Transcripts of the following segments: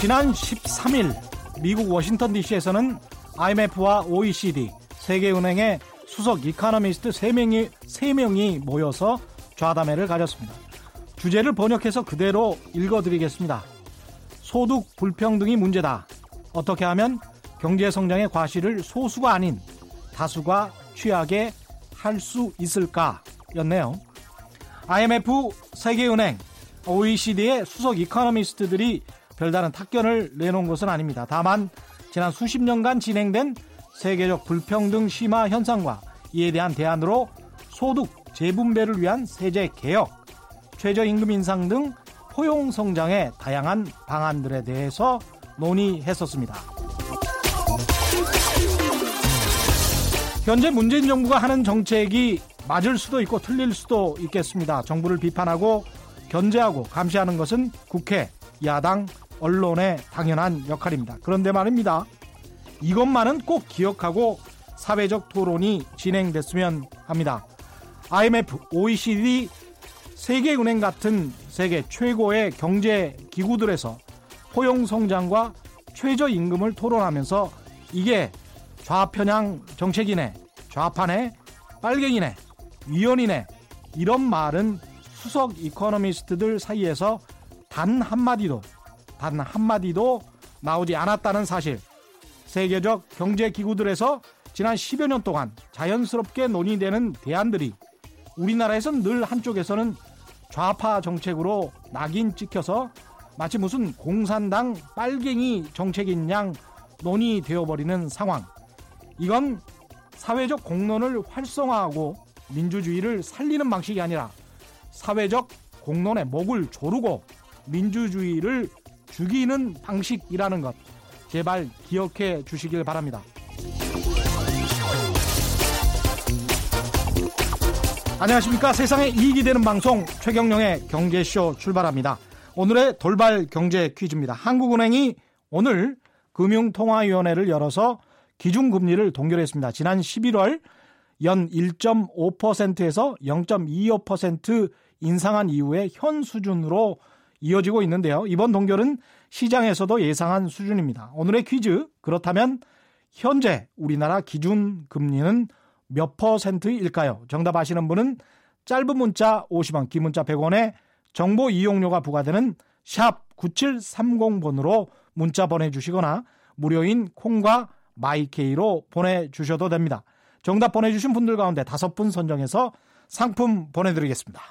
지난 13일 미국 워싱턴 DC에서는 IMF와 OECD, 세계은행의 수석 이코노미스트 3명이 모여서 좌담회를 가졌습니다. 주제를 번역해서 그대로 읽어드리겠습니다. 소득 불평등이 문제다. 어떻게 하면 경제성장의 과실을 소수가 아닌 다수가 취하게 할 수 있을까? 였네요. IMF, 세계은행, OECD의 수석 이코노미스트들이 별다른 탁견을 내놓은 것은 아닙니다. 다만 지난 수십 년간 진행된 세계적 불평등 심화 현상과 이에 대한 대안으로 소득 재분배를 위한 세제 개혁, 최저임금 인상 등 포용성장의 다양한 방안들에 대해서 논의했었습니다. 현재 문재인 정부가 하는 정책이 맞을 수도 있고 틀릴 수도 있겠습니다. 정부를 비판하고 견제하고 감시하는 것은 국회, 야당, 언론의 당연한 역할입니다. 그런데 말입니다. 이것만은 꼭 기억하고 사회적 토론이 진행됐으면 합니다. IMF, OECD, 세계은행 같은 세계 최고의 경제기구들에서 포용성장과 최저임금을 토론하면서 이게 좌편향 정책이네, 좌파네, 빨갱이네, 위헌이네, 이런 말은 수석 이코노미스트들 사이에서 단 한마디도 나오지 않았다는 사실, 세계적 경제기구들에서 지난 10여 년 동안 자연스럽게 논의되는 대안들이 우리나라에서는 늘 한쪽에서는 좌파 정책으로 낙인 찍혀서 마치 무슨 공산당 빨갱이 정책인 양 논의되어버리는 상황. 이건 사회적 공론을 활성화하고 민주주의를 살리는 방식이 아니라 사회적 공론의 목을 조르고 민주주의를 죽이는 방식이라는 것 제발 기억해 주시길 바랍니다. 안녕하십니까. 세상에 이익이 되는 방송 최경령의 경제쇼 출발합니다. 오늘의 돌발 경제 퀴즈입니다. 한국은행이 오늘 금융통화위원회를 열어서 기준금리를 동결했습니다. 지난 11월 연 1.5%에서 0.25% 인상한 이후에 현 수준으로 이어지고 있는데요. 이번 동결은 시장에서도 예상한 수준입니다. 오늘의 퀴즈, 그렇다면 현재 우리나라 기준금리는 몇 퍼센트일까요? 정답 아시는 분은 짧은 문자 50원, 긴 문자 100원에 정보 이용료가 부과되는 샵 9730번으로 문자 보내주시거나 무료인 콩과 마이케이로 보내주셔도 됩니다. 정답 보내주신 분들 가운데 5분 선정해서 상품 보내드리겠습니다.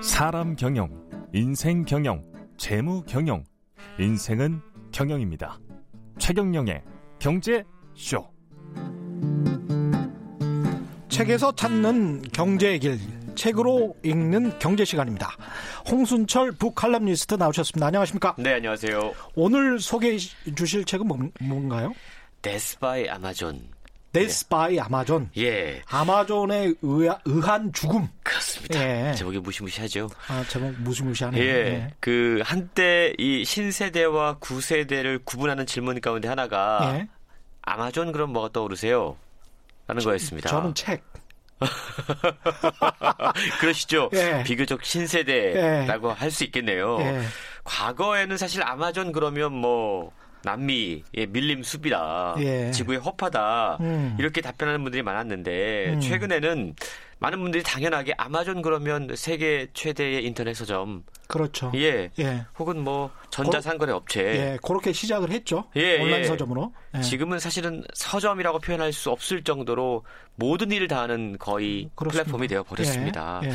사람 경영, 인생 경영, 재무 경영, 인생은 경영입니다. 최경영의 경제쇼. 책에서 찾는 경제의 길, 책으로 읽는 경제 시간입니다. 홍순철 북칼럼니스트 나오셨습니다. 안녕하십니까? 네, 안녕하세요. 오늘 소개해 주실 책은 뭔가요? Death by Amazon. Death by Amazon. 예. 아마존에 의한 죽음. 그렇습니다. 예. 제목이 무시무시하죠. 아, 제목 무시무시하네요. 예. 예. 그 한때 이 신세대와 구세대를 구분하는 질문 가운데 하나가 예. 아마존 그럼 뭐가 떠오르세요? 라는 거였습니다. 저는 책. 그러시죠. 예. 비교적 신세대라고 예. 할 수 있겠네요. 예. 과거에는 사실 아마존 그러면 뭐 남미의 밀림 숲이다. 예. 지구의 허파다. 이렇게 답변하는 분들이 많았는데 최근에는 많은 분들이 당연하게 아마존 그러면 세계 최대의 인터넷 서점. 그렇죠. 예. 예. 혹은 뭐 전자상거래 업체. 예. 그렇게 시작을 했죠. 예. 온라인 예. 서점으로. 예. 지금은 사실은 서점이라고 표현할 수 없을 정도로 모든 일을 다하는 거의 그렇습니다. 플랫폼이 되어버렸습니다. 예. 예.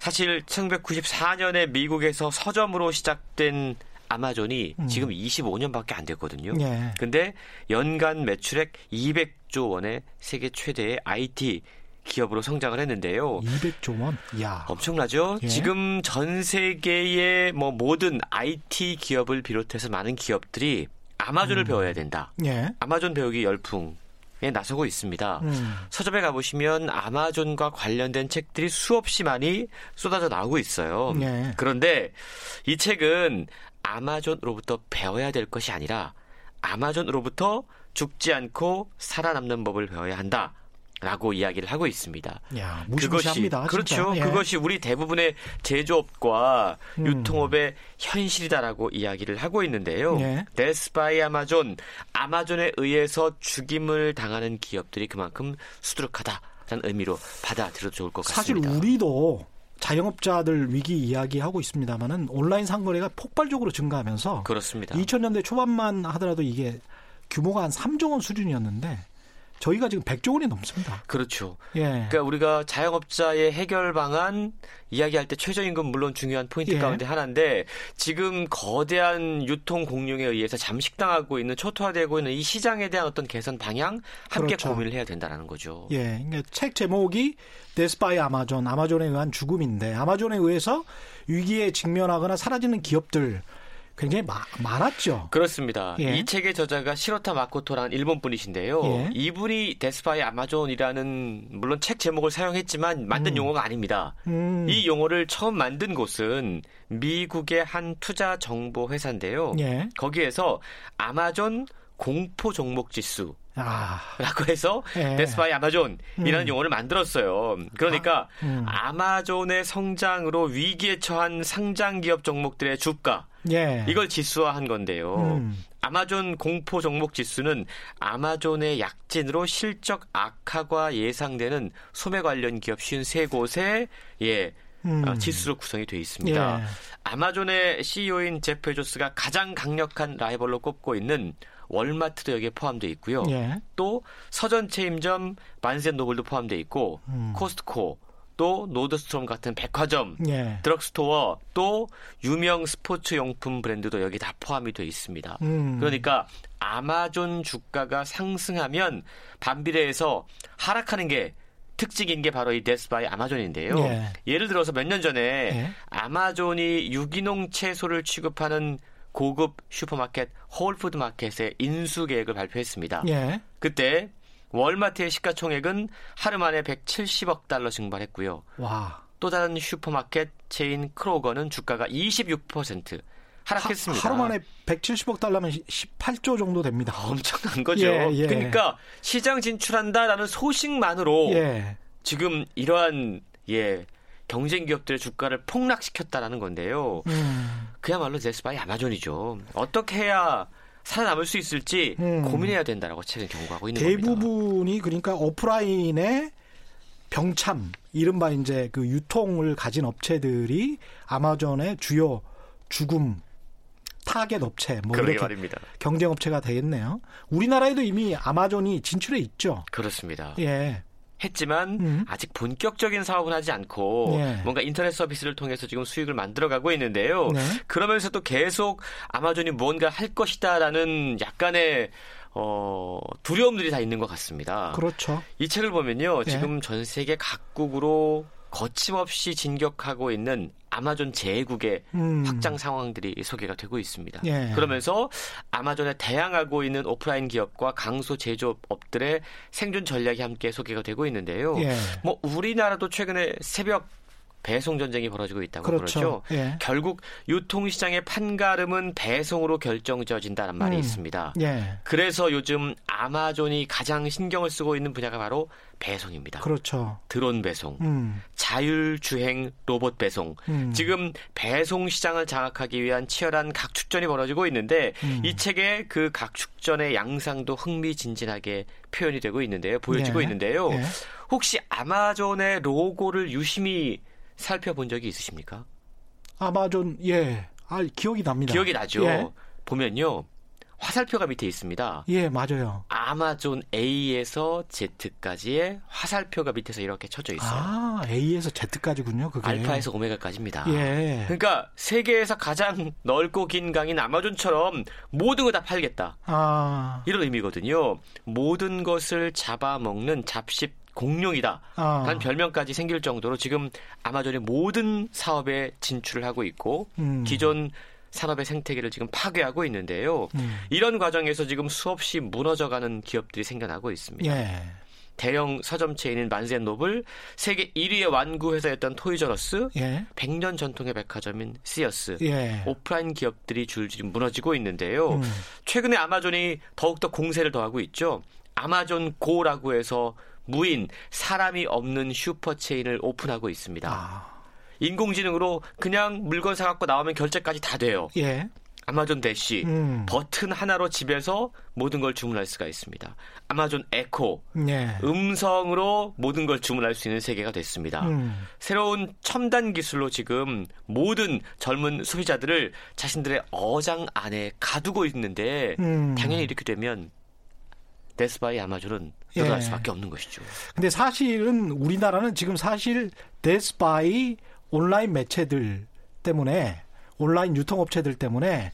사실 1994년에 미국에서 서점으로 시작된 아마존이 지금 25년밖에 안 됐거든요. 그런데 예. 연간 매출액 200조 원의 세계 최대의 IT 기업으로 성장을 했는데요. 200조 원? 야, 엄청나죠? 예. 지금 전 세계의 뭐 모든 IT 기업을 비롯해서 많은 기업들이 아마존을 배워야 된다. 예. 아마존 배우기 열풍. 나서고 있습니다. 서점에 가보시면 아마존과 관련된 책들이 수없이 많이 쏟아져 나오고 있어요. 네. 그런데 이 책은 아마존으로부터 배워야 될 것이 아니라 아마존으로부터 죽지 않고 살아남는 법을 배워야 한다. 라고 이야기를 하고 있습니다. 야, 무시무시합니다. 그렇죠. 예. 그것이 우리 대부분의 제조업과 유통업의 현실이다라고 이야기를 하고 있는데요. 예. Death by Amazon, 아마존에 의해서 죽임을 당하는 기업들이 그만큼 수두룩하다라는 의미로 받아들여도 좋을 것 같습니다. 사실 우리도 자영업자들 위기 이야기하고 있습니다만은 온라인 상거래가 폭발적으로 증가하면서 그렇습니다. 2000년대 초반만 하더라도 이게 규모가 한 3조 원 수준이었는데 저희가 지금 100조 원이 넘습니다. 그렇죠. 예. 그러니까 우리가 자영업자의 해결 방안 이야기할 때 최저임금 물론 중요한 포인트 예. 가운데 하나인데 지금 거대한 유통 공룡에 의해서 잠식당하고 있는 초토화되고 있는 이 시장에 대한 어떤 개선 방향 함께 그렇죠. 고민을 해야 된다는 거죠. 예. 그러니까 책 제목이 Death by Amazon, 아마존에 의한 죽음인데 아마존에 의해서 위기에 직면하거나 사라지는 기업들 굉장히 많았죠. 그렇습니다. 예. 이 책의 저자가 시로타 마코토라는 일본 분이신데요. 예. 이분이 데스파이 아마존이라는 물론 책 제목을 사용했지만 만든 용어가 아닙니다. 이 용어를 처음 만든 곳은 미국의 한 투자 정보 회사인데요. 예. 거기에서 아마존 공포 종목 지수 라고 해서 예. 데스파이 아마존이라는 용어를 만들었어요. 그러니까 아마존의 성장으로 위기에 처한 상장 기업 종목들의 주가 예. 이걸 지수화한 건데요. 아마존 공포 종목 지수는 아마존의 약진으로 실적 악화가 예상되는 소매 관련 기업 53곳의 예, 지수로 구성이 되어 있습니다. 예. 아마존의 CEO인 제프 베조스가 가장 강력한 라이벌로 꼽고 있는 월마트도 여기에 포함되어 있고요. 예. 또 서전체인점 반스앤노블도 포함되어 있고 코스트코 또 노드스트롬 같은 백화점, 예. 드럭스토어, 또 유명 스포츠용품 브랜드도 여기 다 포함이 되어 있습니다. 그러니까 아마존 주가가 상승하면 반비례해서 하락하는 게 특징인 게 바로 이 데스 바이 아마존인데요. 예. 예를 들어서 몇 년 전에 예. 아마존이 유기농 채소를 취급하는 고급 슈퍼마켓 홀푸드 마켓의 인수 계획을 발표했습니다. 예. 그때 월마트의 시가총액은 하루 만에 170억 달러 증발했고요. 와. 또 다른 슈퍼마켓 체인 크로거는 주가가 26% 하락했습니다. 하루 만에 170억 달러면 18조 정도 됩니다. 엄청난 거죠. 예, 예. 그러니까 시장 진출한다라는 소식만으로 예. 지금 이러한 예 경쟁 기업들의 주가를 폭락시켰다라는 건데요. 그야말로 데스 바이 아마존이죠. 어떻게 해야 살아남을 수 있을지 고민해야 된다라고 책은 경고하고 있는 대부분이 겁니다. 대부분이 그러니까 오프라인의 병참, 이른바 이제 그 유통을 가진 업체들이 아마존의 주요 죽음 타겟 업체, 뭐 이렇게 말입니다. 경쟁 업체가 되겠네요. 우리나라에도 이미 아마존이 진출해 있죠. 그렇습니다. 예. 했지만 아직 본격적인 사업은 하지 않고 예. 뭔가 인터넷 서비스를 통해서 지금 수익을 만들어가고 있는데요. 네. 그러면서 또 계속 아마존이 뭔가 할 것이다라는 약간의 두려움들이 다 있는 것 같습니다. 그렇죠. 이 책을 보면요. 예. 지금 전 세계 각국으로 거침없이 진격하고 있는 아마존 제국의 확장 상황들이 소개가 되고 있습니다. 예. 그러면서 아마존에 대항하고 있는 오프라인 기업과 강소 제조업들의 생존 전략이 함께 소개가 되고 있는데요. 예. 뭐 우리나라도 최근에 새벽 배송 전쟁이 벌어지고 있다고 그렇죠. 예. 결국 유통시장의 판가름은 배송으로 결정지어진다는 말이 있습니다. 예. 그래서 요즘 아마존이 가장 신경을 쓰고 있는 분야가 바로 배송입니다. 그렇죠. 드론 배송, 자율주행 로봇 배송. 지금 배송 시장을 장악하기 위한 치열한 각축전이 벌어지고 있는데 이 책에 그 각축전의 양상도 흥미진진하게 표현이 되고 있는데요. 보여지고 예. 있는데요. 예. 혹시 아마존의 로고를 유심히 살펴본 적이 있으십니까? 아마존 예, 기억이 납니다. 기억이 나죠. 예. 보면요, 화살표가 밑에 있습니다. 예, 맞아요. 아마존 A에서 Z까지의 화살표가 밑에서 이렇게 쳐져 있어요. 아, A에서 Z까지군요. 그게 알파에서 오메가까지입니다. 예. 그러니까 세계에서 가장 넓고 긴 강인 아마존처럼 모든 거 다 팔겠다. 아, 이런 의미거든요. 모든 것을 잡아먹는 잡십 공룡이다. 라는 별명까지 생길 정도로 지금 아마존이 모든 사업에 진출을 하고 있고 기존 산업의 생태계를 지금 파괴하고 있는데요. 이런 과정에서 지금 수없이 무너져가는 기업들이 생겨나고 있습니다. 예. 대형 서점 체인인 만세노블, 세계 1위의 완구 회사였던 토이저러스, 예. 100년 전통의 백화점인 시어스, 예. 오프라인 기업들이 줄줄이 무너지고 있는데요. 최근에 아마존이 더욱더 공세를 더하고 있죠. 아마존 고라고 해서 무인, 사람이 없는 슈퍼체인을 오픈하고 있습니다. 아. 인공지능으로 그냥 물건 사갖고 나오면 결제까지 다 돼요. 예. 아마존 대시, 버튼 하나로 집에서 모든 걸 주문할 수가 있습니다. 아마존 에코, 예. 음성으로 모든 걸 주문할 수 있는 세계가 됐습니다. 새로운 첨단 기술로 지금 모든 젊은 소비자들을 자신들의 어장 안에 가두고 있는데 당연히 이렇게 되면 데스바이 아마존은 늘어날 수밖에 없는 것이죠. 근데 사실은 우리나라는 지금 사실 데스바이 온라인 매체들 때문에, 온라인 유통업체들 때문에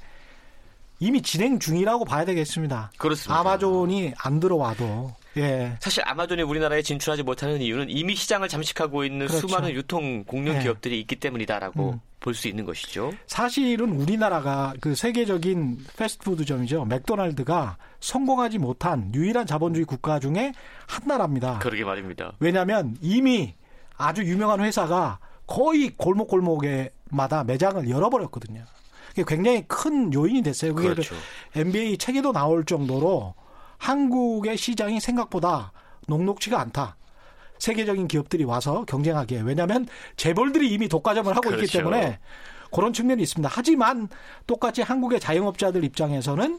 이미 진행 중이라고 봐야 되겠습니다. 그렇습니다. 아마존이 안 들어와도. 예. 사실 아마존이 우리나라에 진출하지 못하는 이유는 이미 시장을 잠식하고 있는 그렇죠. 수많은 유통 공룡 기업들이 있기 때문이다라고 볼 수 있는 것이죠. 사실은 우리나라가 그 세계적인 패스트푸드점이죠. 맥도날드가 성공하지 못한 유일한 자본주의 국가 중에 한 나라입니다. 그러게 말입니다. 왜냐하면 이미 아주 유명한 회사가 거의 골목골목에마다 매장을 열어버렸거든요. 그게 굉장히 큰 요인이 됐어요. 그게 그렇죠. NBA 책에도 나올 정도로 한국의 시장이 생각보다 녹록지가 않다. 세계적인 기업들이 와서 경쟁하기에. 왜냐하면 재벌들이 이미 독과점을 하고 그렇죠. 있기 때문에 그런 측면이 있습니다. 하지만 똑같이 한국의 자영업자들 입장에서는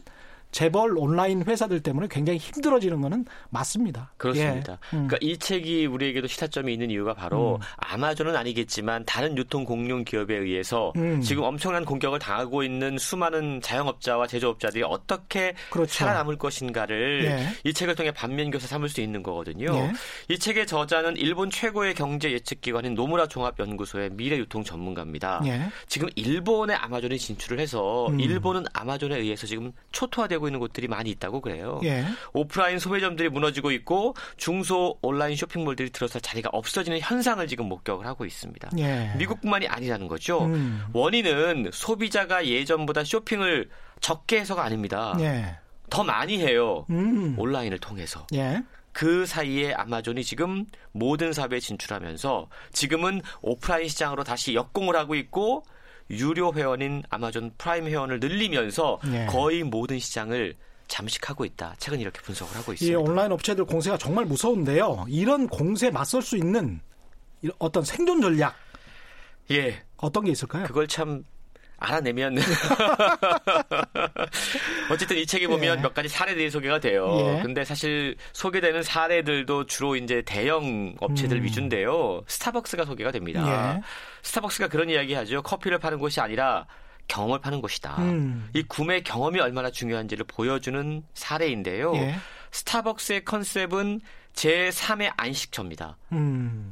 재벌 온라인 회사들 때문에 굉장히 힘들어지는 것은 맞습니다. 그렇습니다. 예. 그러니까 이 책이 우리에게도 시사점이 있는 이유가 바로 아마존은 아니겠지만 다른 유통 공룡 기업에 의해서 지금 엄청난 공격을 당하고 있는 수많은 자영업자와 제조업자들이 어떻게 그렇죠. 살아남을 것인가를 예. 이 책을 통해 반면교사 삼을 수 있는 거거든요. 예. 이 책의 저자는 일본 최고의 경제 예측기관인 노무라 종합연구소의 미래유통 전문가입니다. 예. 지금 일본에 아마존이 진출을 해서 일본은 아마존에 의해서 지금 초토화되고 있는 곳들이 많이 있다고 그래요. 예. 오프라인 소매점들이 무너지고 있고 중소 온라인 쇼핑몰들이 들어설 자리가 없어지는 현상을 지금 목격을 하고 있습니다. 예. 미국뿐만이 아니라는 거죠. 원인은 소비자가 예전보다 쇼핑을 적게 해서가 아닙니다. 예. 더 많이 해요. 온라인을 통해서. 예. 그 사이에 아마존이 지금 모든 사업에 진출하면서 지금은 오프라인 시장으로 다시 역공을 하고 있고 유료 회원인 아마존 프라임 회원을 늘리면서 예. 거의 모든 시장을 잠식하고 있다. 최근 이렇게 분석을 하고 있습니다. 예, 온라인 업체들 공세가 정말 무서운데요. 이런 공세에 맞설 수 있는 어떤 생존 전략, 예, 어떤 게 있을까요? 그걸 참 알아내면 어쨌든 이 책에 보면 예. 몇 가지 사례들이 소개가 돼요. 예. 근데 사실 소개되는 사례들도 주로 이제 대형 업체들 위주인데요. 스타벅스가 소개가 됩니다. 예. 스타벅스가 그런 이야기하죠. 커피를 파는 곳이 아니라 경험을 파는 곳이다. 이 구매 경험이 얼마나 중요한지를 보여주는 사례인데요. 예. 스타벅스의 컨셉은 제3의 안식처입니다.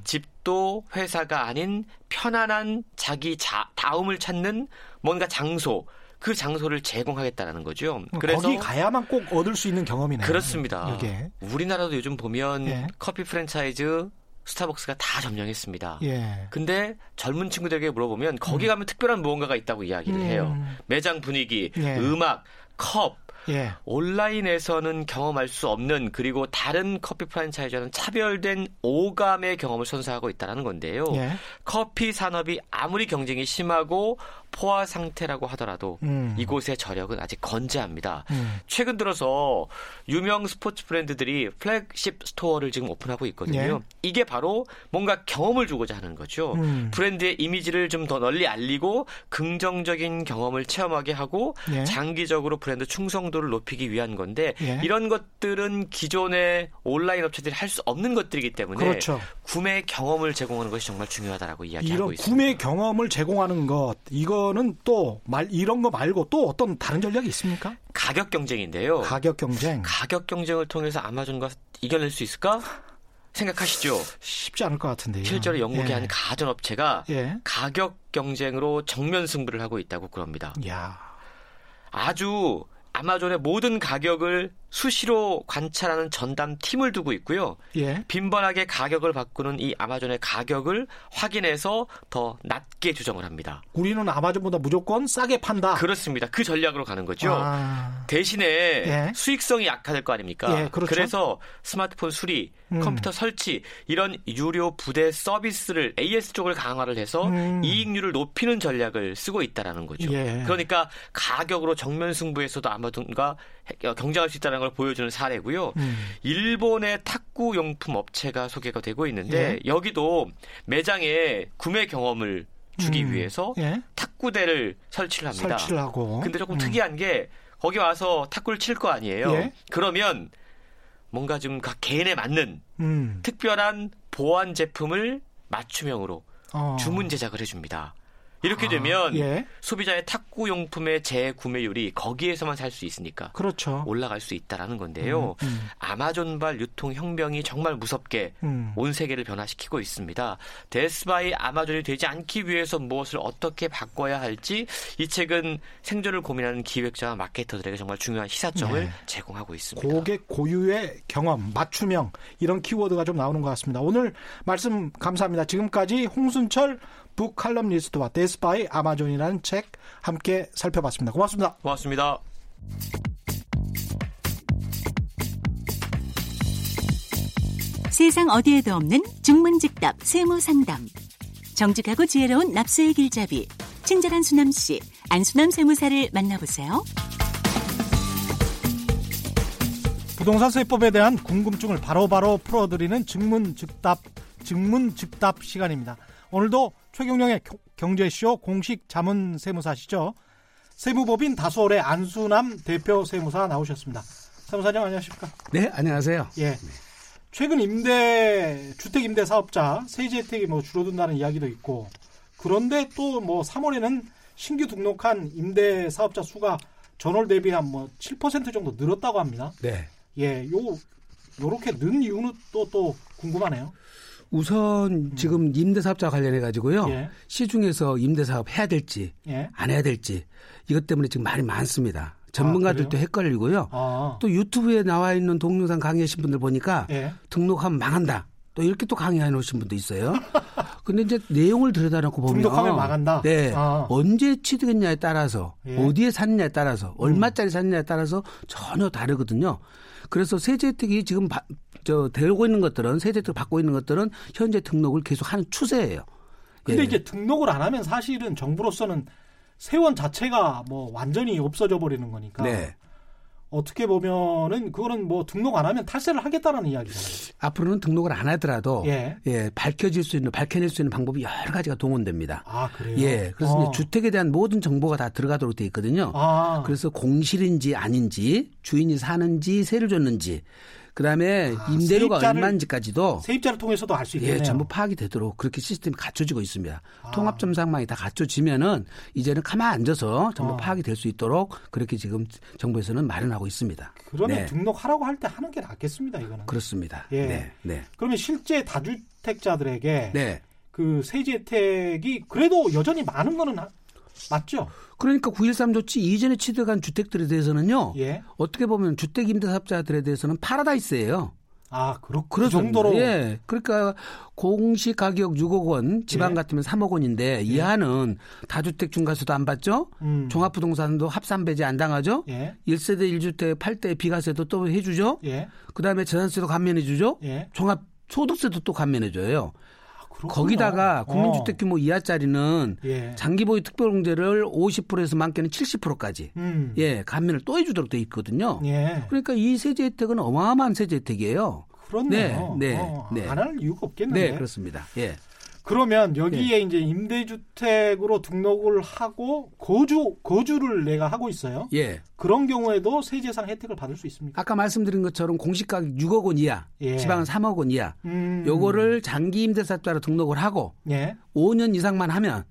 집도 회사가 아닌 편안한 자기 다움을 찾는 뭔가 장소, 그 장소를 제공하겠다라는 거죠. 그래서 거기 가야만 꼭 얻을 수 있는 경험이네요. 그렇습니다. 여기에. 우리나라도 요즘 보면 예. 커피 프랜차이즈, 스타벅스가 다 점령했습니다. 예. 근데 젊은 친구들에게 물어보면 거기 가면 특별한 무언가가 있다고 이야기를 해요. 매장 분위기, 예. 음악, 컵. 예. 온라인에서는 경험할 수 없는 그리고 다른 커피 프랜차이즈와는 차별된 오감의 경험을 선사하고 있다는 건데요. 예. 커피 산업이 아무리 경쟁이 심하고 포화 상태라고 하더라도 이곳의 저력은 아직 건재합니다. 최근 들어서 유명 스포츠 브랜드들이 플래그십 스토어를 지금 오픈하고 있거든요. 예. 이게 바로 뭔가 경험을 주고자 하는 거죠. 브랜드의 이미지를 좀 더 널리 알리고 긍정적인 경험을 체험하게 하고 예. 장기적으로 브랜드 충성도를 높이기 위한 건데 예. 이런 것들은 기존의 온라인 업체들이 할 수 없는 것들이기 때문에 그렇죠. 구매 경험을 제공하는 것이 정말 중요하다라고 이야기하고 있습니다. 구매 경험을 제공하는 것, 이거는 또 이런 거 말고 또 어떤 다른 전략이 있습니까? 가격 경쟁인데요. 가격 경쟁을 통해서 아마존과 이겨낼 수 있을까? 생각하시죠. 쉽지 않을 것 같은데요. 실제로 영국의 예. 한 가전업체가 예. 가격 경쟁으로 정면 승부를 하고 있다고 그럽니다. 야. 아주 아마존의 모든 가격을 수시로 관찰하는 전담 팀을 두고 있고요. 예. 빈번하게 가격을 바꾸는 이 아마존의 가격을 확인해서 더 낮게 조정을 합니다. 우리는 아마존보다 무조건 싸게 판다. 그렇습니다. 그 전략으로 가는 거죠. 아... 대신에 예. 수익성이 약화될 거 아닙니까? 예, 그렇죠. 그래서 스마트폰 수리, 컴퓨터 설치 이런 유료 부대 서비스를 AS 쪽을 강화를 해서 이익률을 높이는 전략을 쓰고 있다라는 거죠. 예. 그러니까 가격으로 정면 승부에서도 아마존과 경쟁할 수 있다는 걸 보여주는 사례고요. 일본의 탁구 용품 업체가 소개가 되고 있는데 예. 여기도 매장에 구매 경험을 주기 위해서 예. 탁구대를 설치를 합니다. 설치하고. 근데 조금 특이한 게 거기 와서 탁구를 칠 거 아니에요. 예. 그러면 뭔가 좀 각 개인에 맞는 특별한 보안 제품을 맞춤형으로 주문 제작을 해줍니다. 이렇게 되면 예. 소비자의 탁구 용품의 재구매율이 거기에서만 살 수 있으니까 그렇죠. 올라갈 수 있다라는 건데요. 아마존발 유통혁명이 정말 무섭게 온 세계를 변화시키고 있습니다. 데스바이 아마존이 되지 않기 위해서 무엇을 어떻게 바꿔야 할지 이 책은 생존을 고민하는 기획자와 마케터들에게 정말 중요한 시사점을 예. 제공하고 있습니다. 고객 고유의 경험, 맞춤형 이런 키워드가 좀 나오는 것 같습니다. 오늘 말씀 감사합니다. 지금까지 홍순철 북칼럼니스트와 데스바이 아마존이라는 책 함께 살펴봤습니다. 고맙습니다. 고맙습니다. 세상 어디에도 없는 중문직답 세무상담. 정직하고 지혜로운 납세의 길잡이 친절한 수남씨 안수남 세무사를 만나보세요. 부동산 세법에 대한 궁금증을 바로바로 풀어드리는 증문즉답 시간입니다. 오늘도 최경령의 경제쇼 공식 자문 세무사시죠. 세무법인 다수월의 안수남 대표 세무사 나오셨습니다. 세무사님 안녕하십니까? 네, 안녕하세요. 예. 네. 최근 주택 임대 사업자 세제 혜택이 줄어든다는 이야기도 있고, 그런데 또 3월에는 신규 등록한 임대 사업자 수가 전월 대비 한 7% 정도 늘었다고 합니다. 네. 예, 요렇게 는 이유는 또 궁금하네요. 우선 지금 임대사업자 관련해가지고요. 예. 시중에서 임대사업 해야 될지 안 해야 될지 이것 때문에 지금 말이 많습니다. 전문가들도 헷갈리고요. 또 유튜브에 나와 있는 동영상 강의하신 분들 보니까 등록하면 망한다. 또 이렇게 또 강의해 놓으신 분도 있어요. 근데 이제 내용을 들여다놓고 보면 등록하면 망한다. 네. 언제 취득했냐에 따라서 어디에 샀냐에 따라서 얼마짜리 샀냐에 따라서 전혀 다르거든요. 그래서 세제 혜택이 지금 세제 혜택을 받고 있는 것들은 현재 등록을 계속하는 추세예요. 그런데 이제 등록을 안 하면 사실은 정부로서는 세원 자체가 완전히 없어져 버리는 거니까. 네. 어떻게 보면은 그거는 등록 안 하면 탈세를 하겠다라는 이야기잖아요. 앞으로는 등록을 안 하더라도 밝혀낼 수 있는 방법이 여러 가지가 동원됩니다. 아, 그래요? 예. 그래서 이제 주택에 대한 모든 정보가 다 들어가도록 돼 있거든요. 그래서 공실인지 아닌지, 주인이 사는지, 세를 줬는지, 그다음에 임대료가 얼마인지까지도 세입자를 통해서도 알 수 있겠네요. 예, 전부 파악이 되도록 그렇게 시스템이 갖춰지고 있습니다. 통합점 상망이 다 갖춰지면은 이제는 가만 앉아서 전부 파악이 될 수 있도록 그렇게 지금 정부에서는 마련하고 있습니다. 그러면 네. 등록하라고 할 때 하는 게 낫겠습니다, 이거는. 그렇습니다. 예. 네. 네. 그러면 실제 다주택자들에게 네. 그 세제 혜택이 그래도 여전히 많은 거는 맞죠? 그러니까 9.13 조치 이전에 취득한 주택들에 대해서는요. 예. 어떻게 보면 주택 임대사업자들에 대해서는 파라다이스예요. 아, 그 정도로. 예. 그러니까 공시 가격 6억 원, 지방 같으면 3억 원인데 이하는 다주택 중과세도 안 받죠? 종합부동산도 합산 배제 안 당하죠? 예. 1세대 1주택 8대 비과세도 또 해 주죠? 예. 그다음에 재산세도 감면해 주죠? 예. 종합소득세도 또 감면해 줘요. 그렇구나. 거기다가 국민주택 규모 이하짜리는 장기보유 특별공제를 50%에서 많게는 70%까지 감면을 또 해주도록 돼 있거든요. 예. 그러니까 이 세제 혜택은 어마어마한 세제 혜택이에요. 그렇네요. 네, 네, 네. 안 할 이유가 없겠는데. 네, 그렇습니다. 예. 그러면 여기에 이제 임대주택으로 등록을 하고 거주를 내가 하고 있어요. 예. 그런 경우에도 세제상 혜택을 받을 수 있습니까? 아까 말씀드린 것처럼 공시가격 6억 원 이하, 지방은 3억 원 이하. 요거를 장기 임대사업자로 등록을 하고 5년 이상만 하면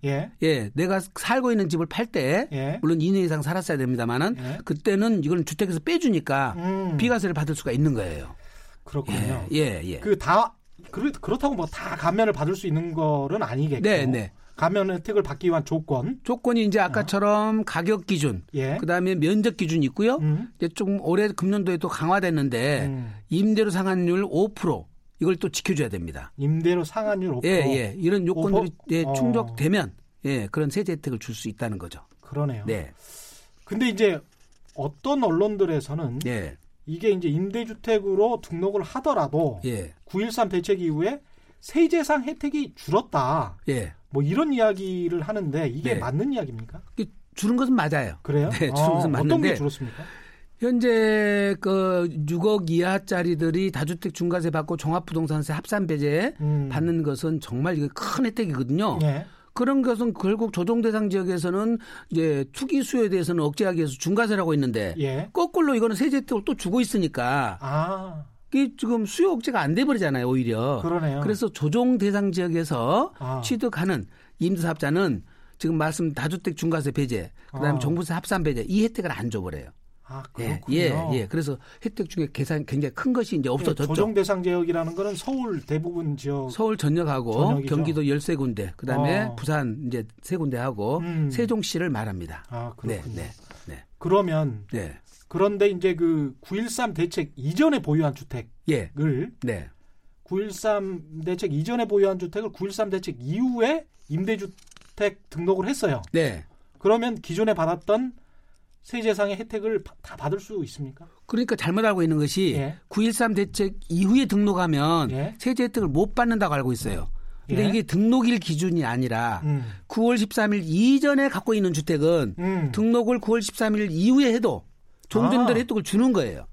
내가 살고 있는 집을 팔 때 물론 2년 이상 살았어야 됩니다만은 그때는 이걸 주택에서 빼주니까 비과세를 받을 수가 있는 거예요. 그렇군요. 예, 예. 그렇다고 다 감면을 받을 수 있는 거는 아니겠고. 네, 네. 감면 혜택을 받기 위한 조건이 이제 아까처럼 가격 기준, 예. 그다음에 면적 기준이 있고요. 이제 좀 올해 금년도에 또 강화됐는데 임대료 상한율 5% 이걸 또 지켜줘야 됩니다. 임대료 상한율 5%. 예. 이런 요건들이 예, 충족되면 예, 그런 세제 혜택을 줄 수 있다는 거죠. 그러네요. 네. 근데 이제 어떤 언론들에서는 예. 이게 이제 임대주택으로 등록을 하더라도 예. 9.13 대책 이후에 세제상 혜택이 줄었다. 예. 뭐 이런 이야기를 하는데 이게 네. 맞는 이야기입니까? 줄은 것은 맞아요. 그래요? 네, 줄은 것은 맞는데 어떤 게 줄었습니까? 현재 그 6억 이하짜리들이 다주택 중과세 받고 종합부동산세 합산 배제 받는 것은 정말 이게 큰 혜택이거든요. 네. 그런 것은 결국 조정 대상 지역에서는 이제 투기 수요에 대해서는 억제하기 위해서 중과세라고 했는데 예. 거꾸로 이거는 세제 혜택을 또 주고 있으니까. 아. 이 지금 수요 억제가 안 돼 버리잖아요, 오히려. 그러네요. 그래서 조정 대상 지역에서 취득하는 임대사업자는 지금 말씀 다주택 중과세 배제, 그다음에 종부세 합산 배제 이 혜택을 안 줘버려요. 아, 그렇군요. 예. 그래서 혜택 중에 계산 굉장히 큰 것이 이제 없어졌죠. 예, 조정 대상 지역이라는 거는 서울 대부분 지역, 서울 전역하고 전역이죠. 경기도 13군데, 그다음에 부산 이제 3군데하고 세종시를 말합니다. 아, 그렇군요. 네. 그러면 네. 그런데 이제 그 9.13 대책 이전에 보유한 주택을 예. 네. 9.13 대책 이전에 보유한 주택을 9.13 대책 이후에 임대주택 등록을 했어요. 네. 그러면 기존에 받았던 세제상의 혜택을 다 받을 수 있습니까? 그러니까 잘못 알고 있는 것이 예. 9.13 대책 이후에 등록하면 예. 세제 혜택을 못 받는다고 알고 있어요. 근데 예. 이게 등록일 기준이 아니라 9월 13일 이전에 갖고 있는 주택은 등록을 9월 13일 이후에 해도 종전들 혜택을 주는 거예요.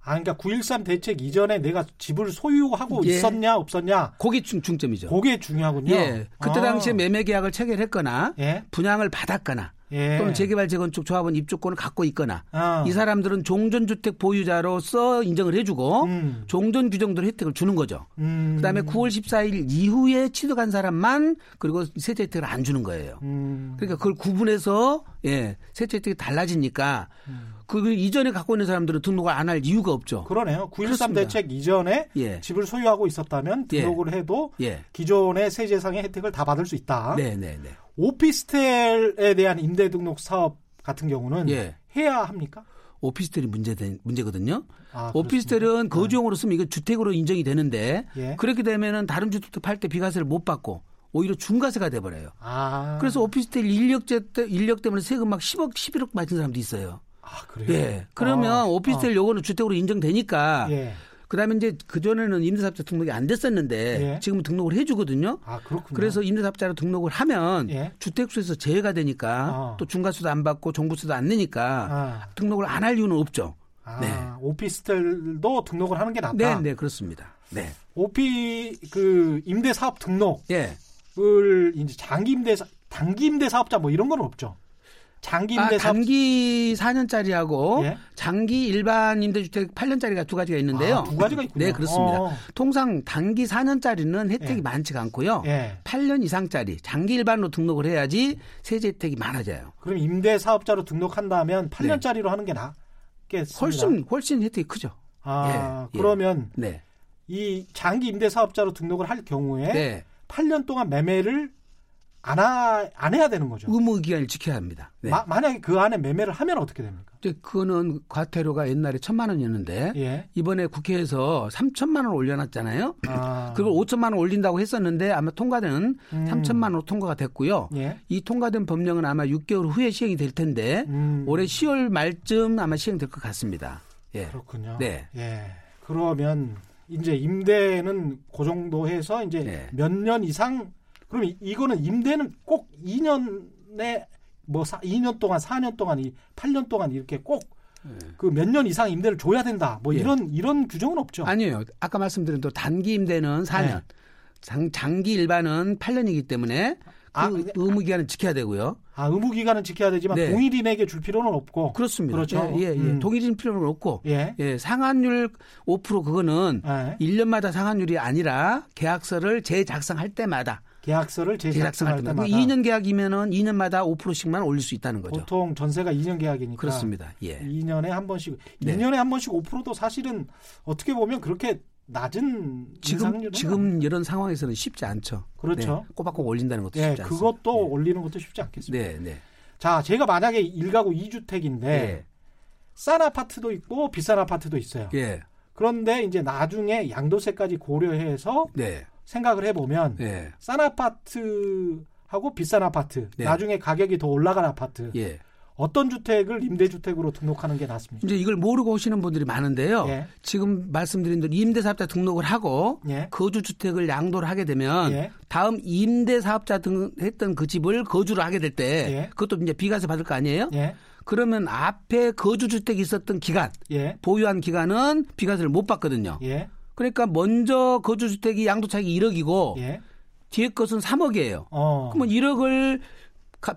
아, 그러니까 9.13 대책 이전에 내가 집을 소유하고 예. 있었냐 없었냐. 그게 중점이죠. 그게 중요하군요. 예. 그때 당시에 매매 계약을 체결했거나 예. 분양을 받았거나 예. 또는 재개발 재건축 조합원 입주권을 갖고 있거나 이 사람들은 종전주택 보유자로서 인정을 해주고 종전 규정대로 혜택을 주는 거죠. 그다음에 9월 14일 이후에 취득한 사람만 그리고 세제 혜택을 안 주는 거예요. 그러니까 그걸 구분해서 예, 세제 혜택이 달라지니까 그 이전에 갖고 있는 사람들은 등록을 안 할 이유가 없죠. 그러네요. 9.13 대책 이전에 예. 집을 소유하고 있었다면 등록을 예. 해도 예. 기존의 세제상의 혜택을 다 받을 수 있다. 네. 오피스텔에 대한 임대 등록 사업 같은 경우는 예. 해야 합니까? 오피스텔이 문제거든요. 아, 오피스텔은 거주용으로 쓰면 이거 주택으로 인정이 되는데 예. 그렇게 되면은 다른 주택도 팔 때 비과세를 못 받고 오히려 중과세가 돼버려요. 아. 그래서 오피스텔 인력 때문에 세금 막 10억, 11억 맞은 사람도 있어요. 아, 그래요? 예. 그러면 오피스텔 요거는 주택으로 인정되니까. 예. 그 다음에 이제 그전에는 임대사업자 등록이 안 됐었는데 예. 지금 등록을 해주거든요. 아, 그렇군요. 그래서 임대사업자로 등록을 하면 예. 주택수에서 제외가 되니까 또 중과세도 안 받고 종부세도 안 내니까 등록을 안 할 이유는 없죠. 아, 네. 오피스텔도 등록을 하는 게 낫다. 네, 그렇습니다. 네. 임대사업 등록을 예. 이제 단기 임대사업자 뭐 이런 건 없죠. 단기 4년짜리하고 예? 장기 일반 임대주택 8년짜리가 두 가지가 있는데요. 아, 두 가지가 있군요. 네, 그렇습니다. 통상 단기 4년짜리는 혜택이 예. 많지가 않고요. 예. 8년 이상짜리 장기 일반으로 등록을 해야지 세제 혜택이 많아져요. 그럼 임대사업자로 등록한다면 8년짜리로 네. 하는 게 낫겠습니다. 훨씬 혜택이 크죠. 아, 예. 그러면 네. 이 장기 임대사업자로 등록을 할 경우에 네. 8년 동안 매매를 안 해야 되는 거죠. 의무 기한을 지켜야 합니다. 네. 만약에 그 안에 매매를 하면 어떻게 됩니까? 그거는 과태료가 옛날에 1,000만 원이었는데 예. 이번에 국회에서 3,000만 원을 올려놨잖아요. 아. 그걸 5,000만 원 올린다고 했었는데 아마 통과되는 3,000만 원으로 통과가 됐고요. 예. 이 통과된 법령은 아마 6개월 후에 시행이 될 텐데 올해 10월 말쯤 아마 시행될 것 같습니다. 예. 그렇군요. 네. 예. 그러면 이제 임대는 그 정도 해서 이제 예. 몇 년 이상 그럼 이거는 임대는 꼭 2년에 2년 동안, 4년 동안, 8년 동안 이렇게 꼭 그 몇 년 이상 임대를 줘야 된다. 뭐 이런 규정은 없죠. 아니에요. 아까 말씀드린 또 단기 임대는 4년, 네. 장기 일반은 8년이기 때문에 의무 기간은 지켜야 되고요. 아, 의무 기간은 지켜야 되지만 네. 동일인에게 줄 필요는 없고. 그렇습니다. 그렇죠. 동일인 필요는 없고. 예, 상한율 5% 그거는 1년마다 상한율이 아니라 계약서를 재작성할 때마다. 계약서를 재작성할 때마다. 2년 계약이면은 2년마다 5%씩만 올릴 수 있다는 거죠. 보통 전세가 2년 계약이니까. 그렇습니다. 예. 2년에 한 번씩 5%도 사실은 어떻게 보면 그렇게 낮은 인상률은 지금 이런 상황에서는 쉽지 않죠. 그렇죠. 네, 꼬박꼬박 올린다는 것도 쉽지 않습니다. 그것도 네. 올리는 것도 쉽지 않겠습니다. 네, 네. 자, 제가 만약에 1가구 2주택인데 네. 싼 아파트도 있고 비싼 아파트도 있어요. 네. 그런데 이제 나중에 양도세까지 고려해서 네. 생각을 해보면 네. 싼 아파트하고 비싼 아파트, 네. 나중에 가격이 더 올라간 아파트 네. 어떤 주택을 임대주택으로 등록하는 게 낫습니까? 이제 이걸 모르고 오시는 분들이 많은데요. 예. 지금 말씀드린 대로 임대사업자 등록을 하고 예. 거주주택을 양도를 하게 되면 예. 다음 임대사업자 등록했던 그 집을 거주를 하게 될 때 예. 그것도 이제 비과세 받을 거 아니에요? 예. 그러면 앞에 거주주택이 있었던 기간, 예. 보유한 기간은 비과세를 못 받거든요. 예. 그러니까 먼저 거주주택이 양도차익이 1억이고 예. 뒤에 것은 3억이에요. 그러면 1억을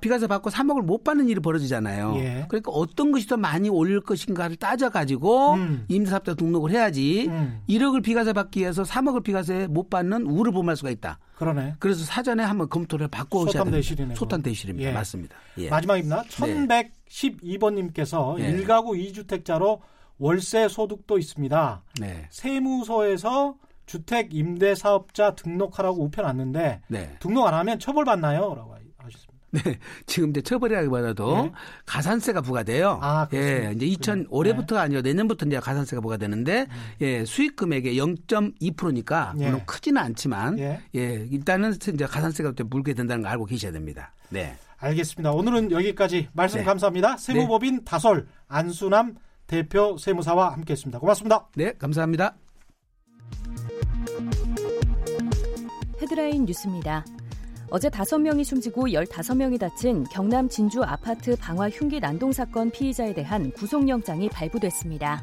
비과세 받고 3억을 못 받는 일이 벌어지잖아요. 예. 그러니까 어떤 것이 더 많이 올릴 것인가를 따져가지고 임대사업자 등록을 해야지 1억을 비과세 받기 위해서 3억을 비과세 못 받는 우를 범할 수가 있다. 그러네. 그래서 사전에 한번 검토를 받고 오셔야 됩니다. 대실이네요. 소탄대실입니다. 예. 맞습니다. 예. 마지막입니다. 1112번님께서 예. 1가구 2주택자로 월세 소득도 있습니다. 네. 세무서에서 주택 임대사업자 등록하라고 우편왔는데 네. 등록 안 하면 처벌받나요? 라고 하셨습니다. 네, 지금 이제 처벌이라기보다도 예? 가산세가 부과돼요. 아, 예, 이제 올해부터가 아니라 내년부터 이제 가산세가 부과되는데, 예, 수익금액의 0.2%니까 예. 물론 크지는 않지만, 예, 일단은 이제 가산세가 물게 된다는 걸 알고 계셔야 됩니다. 네, 알겠습니다. 오늘은 여기까지 말씀 네. 감사합니다. 세무법인 네. 다솔 안수남 대표 세무사와 함께했습니다. 고맙습니다. 네, 감사합니다. 헤드라인 뉴스입니다. 어제 5명이 숨지고 15명이 다친 경남 진주 아파트 방화 흉기 난동 사건 피의자에 대한 구속영장이 발부됐습니다.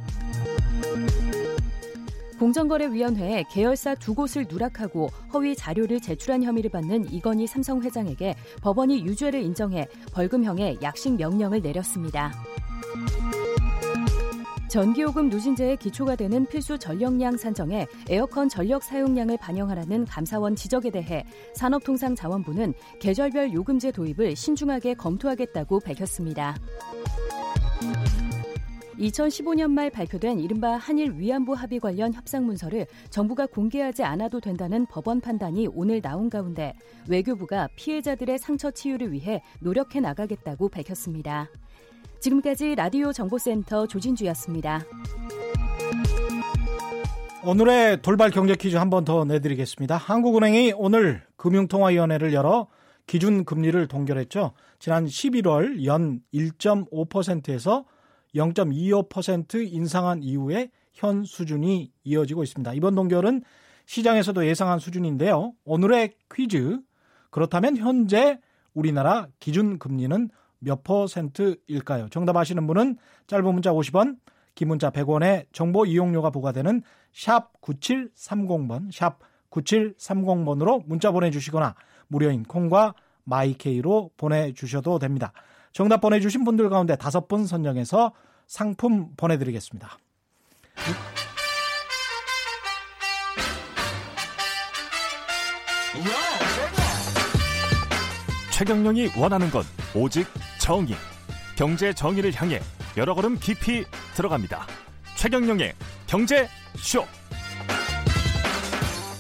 공정거래위원회에 계열사 2곳을 누락하고 허위 자료를 제출한 혐의를 받는 이건희 삼성 회장에게 법원이 유죄를 인정해 벌금형에 약식 명령을 내렸습니다. 전기요금 누진제의 기초가 되는 필수 전력량 산정에 에어컨 전력 사용량을 반영하라는 감사원 지적에 대해 산업통상자원부는 계절별 요금제 도입을 신중하게 검토하겠다고 밝혔습니다. 2015년 말 발표된 이른바 한일 위안부 합의 관련 협상 문서를 정부가 공개하지 않아도 된다는 법원 판단이 오늘 나온 가운데 외교부가 피해자들의 상처 치유를 위해 노력해 나가겠다고 밝혔습니다. 지금까지 라디오 정보센터 조진주였습니다. 오늘의 돌발 경제 퀴즈 한 번 더 내드리겠습니다. 한국은행이 오늘 금융통화위원회를 열어 기준금리를 동결했죠. 지난 11월 연 1.5%에서 0.25% 인상한 이후에 현 수준이 이어지고 있습니다. 이번 동결은 시장에서도 예상한 수준인데요. 오늘의 퀴즈, 그렇다면 현재 우리나라 기준금리는 몇 퍼센트일까요? 정답 아시는 분은 짧은 문자 50원, 긴 문자 100원에 정보 이용료가 부과되는 샵 9730번, 샵 9730번으로 문자 보내주시거나 무료인 콩과 마이케이로 보내주셔도 됩니다. 정답 보내주신 분들 가운데 5분 선정해서 상품 보내드리겠습니다. 최경영이 원하는 건 오직 정의. 경제 정의를 향해 여러 걸음 깊이 들어갑니다. 최경영의 경제쇼.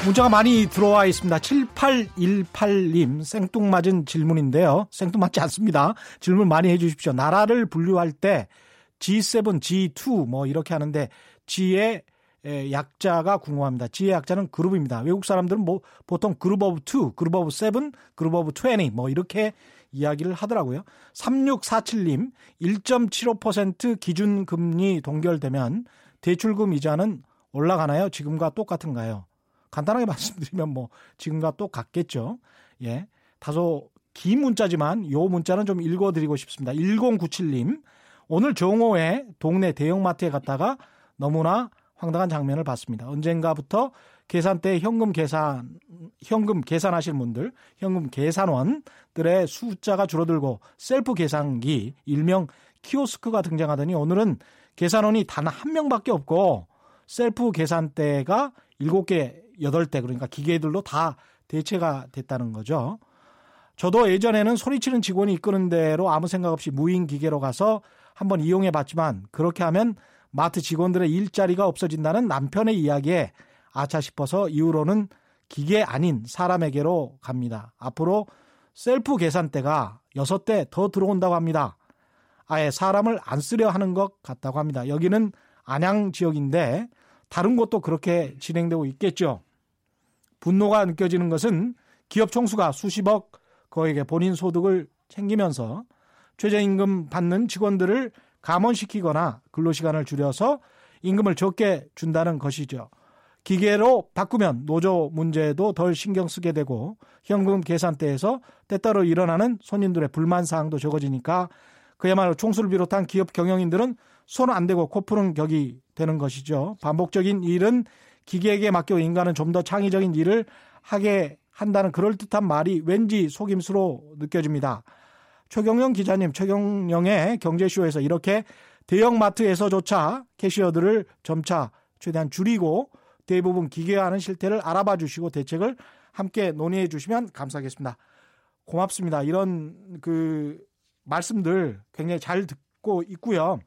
문자가 많이 들어와 있습니다. 7818님 생뚱맞은 질문인데요. 생뚱맞지 않습니다. 질문 많이 해주십시오. 나라를 분류할 때 G7, G2 뭐 이렇게 하는데 G의 약자가 궁금합니다. G의 약자는 그룹입니다. 외국 사람들은 뭐 보통 그룹 오브 2, 그룹 오브 7, 그룹 오브 20 뭐 이렇게 이야기를 하더라고요. 3647님 1.75% 기준금리 동결되면 대출금 이자는 올라가나요? 지금과 똑같은가요? 간단하게 말씀드리면 뭐 지금과 똑같겠죠. 예, 다소 긴 문자지만 요 문자는 좀 읽어드리고 싶습니다. 1097님 오늘 정오에 동네 대형마트에 갔다가 너무나 황당한 장면을 봤습니다. 언젠가부터 계산대 현금 계산하시는 분들, 현금 계산원들의 숫자가 줄어들고 셀프 계산기, 일명 키오스크가 등장하더니 오늘은 계산원이 단 한 명밖에 없고 셀프 계산대가 7개, 8대, 그러니까 기계들로 다 대체가 됐다는 거죠. 저도 예전에는 소리치는 직원이 이끄는 대로 아무 생각 없이 무인 기계로 가서 한번 이용해 봤지만 그렇게 하면 마트 직원들의 일자리가 없어진다는 남편의 이야기에 아차 싶어서 이후로는 기계 아닌 사람에게로 갑니다. 앞으로 셀프 계산대가 6대 더 들어온다고 합니다. 아예 사람을 안 쓰려 하는 것 같다고 합니다. 여기는 안양 지역인데 다른 곳도 그렇게 진행되고 있겠죠. 분노가 느껴지는 것은 기업 총수가 수십억 거액의 본인 소득을 챙기면서 최저임금 받는 직원들을 감원시키거나 근로시간을 줄여서 임금을 적게 준다는 것이죠. 기계로 바꾸면 노조 문제도 덜 신경 쓰게 되고 현금 계산대에서 때따로 일어나는 손님들의 불만사항도 적어지니까 그야말로 총수를 비롯한 기업 경영인들은 손 안 대고 코 푸는 격이 되는 것이죠. 반복적인 일은 기계에게 맡겨 인간은 좀 더 창의적인 일을 하게 한다는 그럴듯한 말이 왠지 속임수로 느껴집니다. 최경영 기자님, 최경영의 경제쇼에서 이렇게 대형마트에서조차 캐시어들을 점차 최대한 줄이고 대부분 기계화하는 실태를 알아봐 주시고 대책을 함께 논의해 주시면 감사하겠습니다. 고맙습니다. 이런 말씀들 굉장히 잘 듣고 있고요.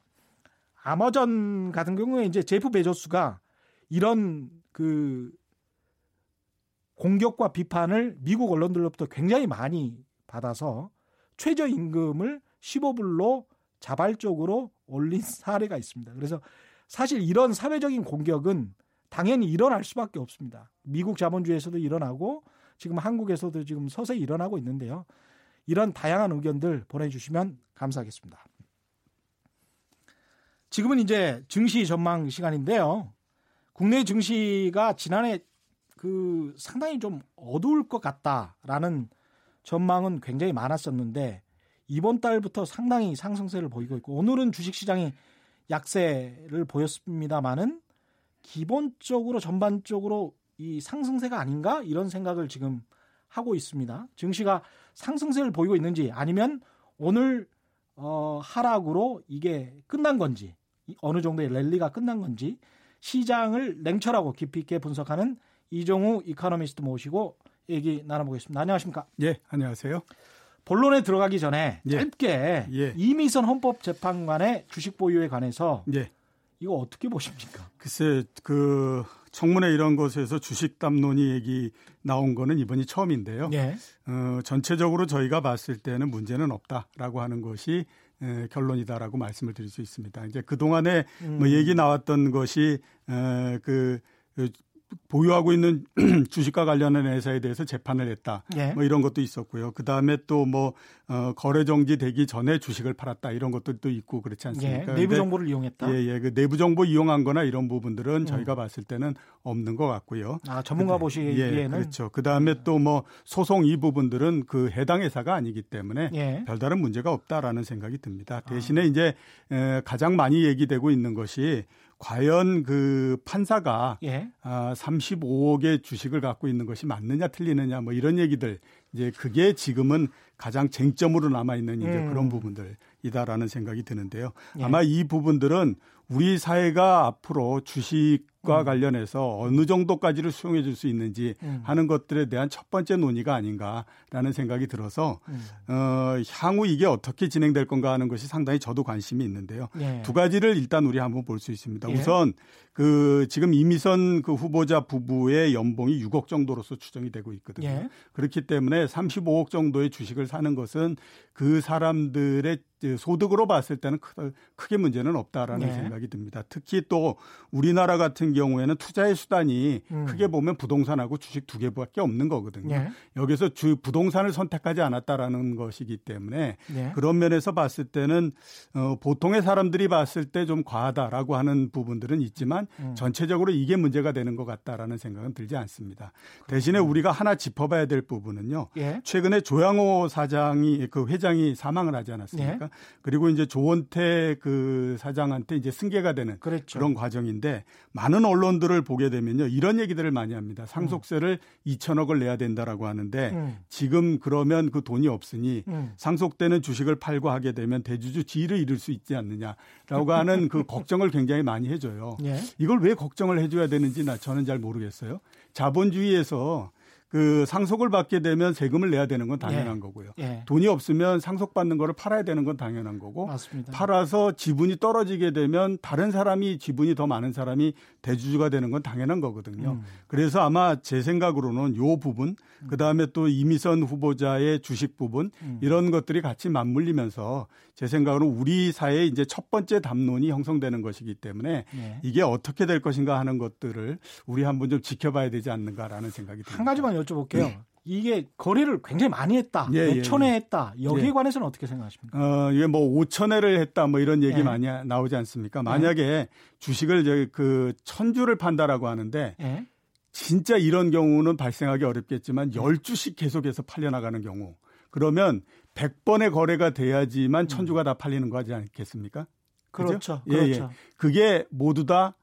아마존 같은 경우에 이제 제프 베조스가 이런 공격과 비판을 미국 언론들로부터 굉장히 많이 받아서 최저임금을 15불로 자발적으로 올린 사례가 있습니다. 그래서 사실 이런 사회적인 공격은 당연히 일어날 수밖에 없습니다. 미국 자본주의에서도 일어나고 지금 한국에서도 지금 서서히 일어나고 있는데요. 이런 다양한 의견들 보내주시면 감사하겠습니다. 지금은 이제 증시 전망 시간인데요. 국내 증시가 지난해 상당히 좀 어두울 것 같다라는 전망은 굉장히 많았었는데 이번 달부터 상당히 상승세를 보이고 있고 오늘은 주식시장이 약세를 보였습니다만은 기본적으로 전반적으로 이 상승세가 아닌가 이런 생각을 지금 하고 있습니다. 증시가 상승세를 보이고 있는지 아니면 오늘 하락으로 이게 끝난 건지 어느 정도의 랠리가 끝난 건지 시장을 냉철하고 깊이 있게 분석하는 이종우 이코노미스트 모시고 얘기 나눠보겠습니다. 안녕하십니까? 예, 안녕하세요. 본론에 들어가기 전에 짧게 이미선 헌법재판관의 주식 보유에 관해서 이거 어떻게 보십니까? 글쎄 청문회 이런 것에서 주식 담론이 얘기 나온 거는 이번이 처음인데요. 전체적으로 저희가 봤을 때는 문제는 없다라고 하는 것이 결론이다라고 말씀을 드릴 수 있습니다. 이제 그동안에 얘기 나왔던 것이 보유하고 있는 주식과 관련한 회사에 대해서 재판을 했다. 이런 것도 있었고요. 그다음에 또 거래 정지되기 전에 주식을 팔았다. 이런 것들도 있고 그렇지 않습니까? 내부 정보를 이용했다. 내부 정보 이용한 거나 이런 부분들은 저희가 봤을 때는 없는 것 같고요. 전문가 보시기에는 그렇죠. 그다음에 또 소송 이 부분들은 해당 회사가 아니기 때문에 별다른 문제가 없다라는 생각이 듭니다. 대신에 이제 가장 많이 얘기되고 있는 것이 과연 판사가 35억의 주식을 갖고 있는 것이 맞느냐 틀리느냐 이런 얘기들 이제 그게 지금은 가장 쟁점으로 남아 있는 이제 그런 부분들이다라는 생각이 드는데요. 아마 이 부분들은 우리 사회가 앞으로 주식과 관련해서 어느 정도까지를 수용해 줄 수 있는지 하는 것들에 대한 첫 번째 논의가 아닌가라는 생각이 들어서 향후 이게 어떻게 진행될 건가 하는 것이 상당히 저도 관심이 있는데요. 두 가지를 일단 우리 한번 볼 수 있습니다. 우선 지금 이미선 후보자 부부의 연봉이 6억 정도로서 추정이 되고 있거든요. 그렇기 때문에 35억 정도의 주식을 사는 것은 그 사람들의 소득으로 봤을 때는 크게 문제는 없다라는 생각이 듭니다. 특히 또 우리나라 같은 경우에는 투자의 수단이 크게 보면 부동산하고 주식 두 개밖에 없는 거거든요. 여기서 부동산을 선택하지 않았다라는 것이기 때문에 그런 면에서 봤을 때는 보통의 사람들이 봤을 때 좀 과하다라고 하는 부분들은 있지만 전체적으로 이게 문제가 되는 것 같다라는 생각은 들지 않습니다. 대신에 우리가 하나 짚어봐야 될 부분은요. 최근에 조양호 사장이 회장이 사망을 하지 않았습니까? 그리고 이제 조원태 사장한테 이제 승계가 되는 그런 과정인데 많은 언론들을 보게 되면요. 이런 얘기들을 많이 합니다. 상속세를 2천억을 내야 된다라고 하는데 지금 그러면 그 돈이 없으니 상속되는 주식을 팔고 하게 되면 대주주 지위를 잃을 수 있지 않느냐라고 하는 걱정을 굉장히 많이 해줘요. 이걸 왜 걱정을 해줘야 되는지 저는 잘 모르겠어요. 자본주의에서 그 상속을 받게 되면 세금을 내야 되는 건 당연한 거고요. 예. 돈이 없으면 상속받는 거를 팔아야 되는 건 당연한 거고. 맞습니다. 팔아서 지분이 떨어지게 되면 다른 사람이 지분이 더 많은 사람이 대주주가 되는 건 당연한 거거든요. 그래서 아마 제 생각으로는 요 부분, 그다음에 또 이미선 후보자의 주식 부분 이런 것들이 같이 맞물리면서 제 생각으로는 우리 사회의 이제 첫 번째 담론이 형성되는 것이기 때문에 이게 어떻게 될 것인가 하는 것들을 우리 한번 좀 지켜봐야 되지 않는가라는 생각이 듭니다. 한 가지만 여쭤볼게요. 네. 이게 거래를 굉장히 많이 했다. 몇천 회 했다. 여기에 관해서는 어떻게 생각하십니까? 이게 뭐 5,000회를 했다 뭐 이런 얘기 많이 나오지 않습니까? 만약에 주식을 저기 그 1,000주를 판다라고 하는데 진짜 이런 경우는 발생하기 어렵겠지만 10주씩 계속해서 팔려나가는 경우. 그러면 100번의 거래가 돼야지만 1,000주가 다 팔리는 거 하지 않겠습니까? 그렇죠. 예, 그렇죠. 예. 그게 모두 다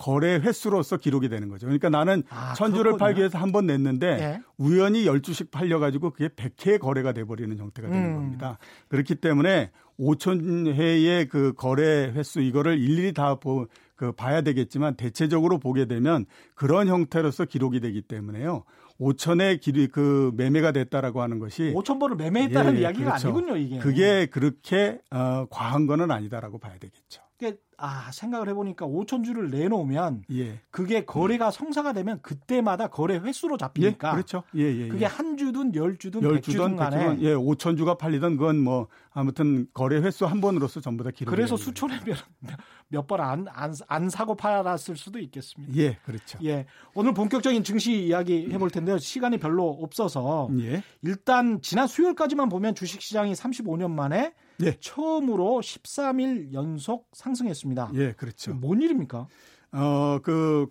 거래 횟수로서 기록이 되는 거죠. 그러니까 나는 1,000주를 팔기 위해서 한 번 냈는데 우연히 10주씩 팔려가지고 그게 100회 거래가 돼버리는 형태가 되는 겁니다. 그렇기 때문에 5,000회의 그 거래 횟수 이거를 일일이 다 봐야 되겠지만 대체적으로 보게 되면 그런 형태로서 기록이 되기 때문에요. 5,000에 그 매매가 됐다라고 하는 것이 5,000번을 매매했다는 이야기가 그렇죠. 아니군요. 이게. 그게 그렇게 과한 거는 아니다라고 봐야 되겠죠. 생각을 해보니까 5,000주를 내놓으면 그게 거래가 성사가 되면 그때마다 거래 횟수로 잡히니까 그렇죠. 그게 한 주든 10주든 100주든 간에 5,000주가 팔리든 그건 뭐 아무튼 거래 횟수 한 번으로서 전부 다 기록이 그래서 수초를 몇 번 안 사고 팔았을 수도 있겠습니다. 예, 그렇죠. 예, 오늘 본격적인 증시 이야기 해볼 텐데요. 시간이 별로 없어서 일단 지난 수요일까지만 보면 주식시장이 35년 만에 처음으로 13일 연속 상승했습니다. 예, 그렇죠. 뭔 일입니까?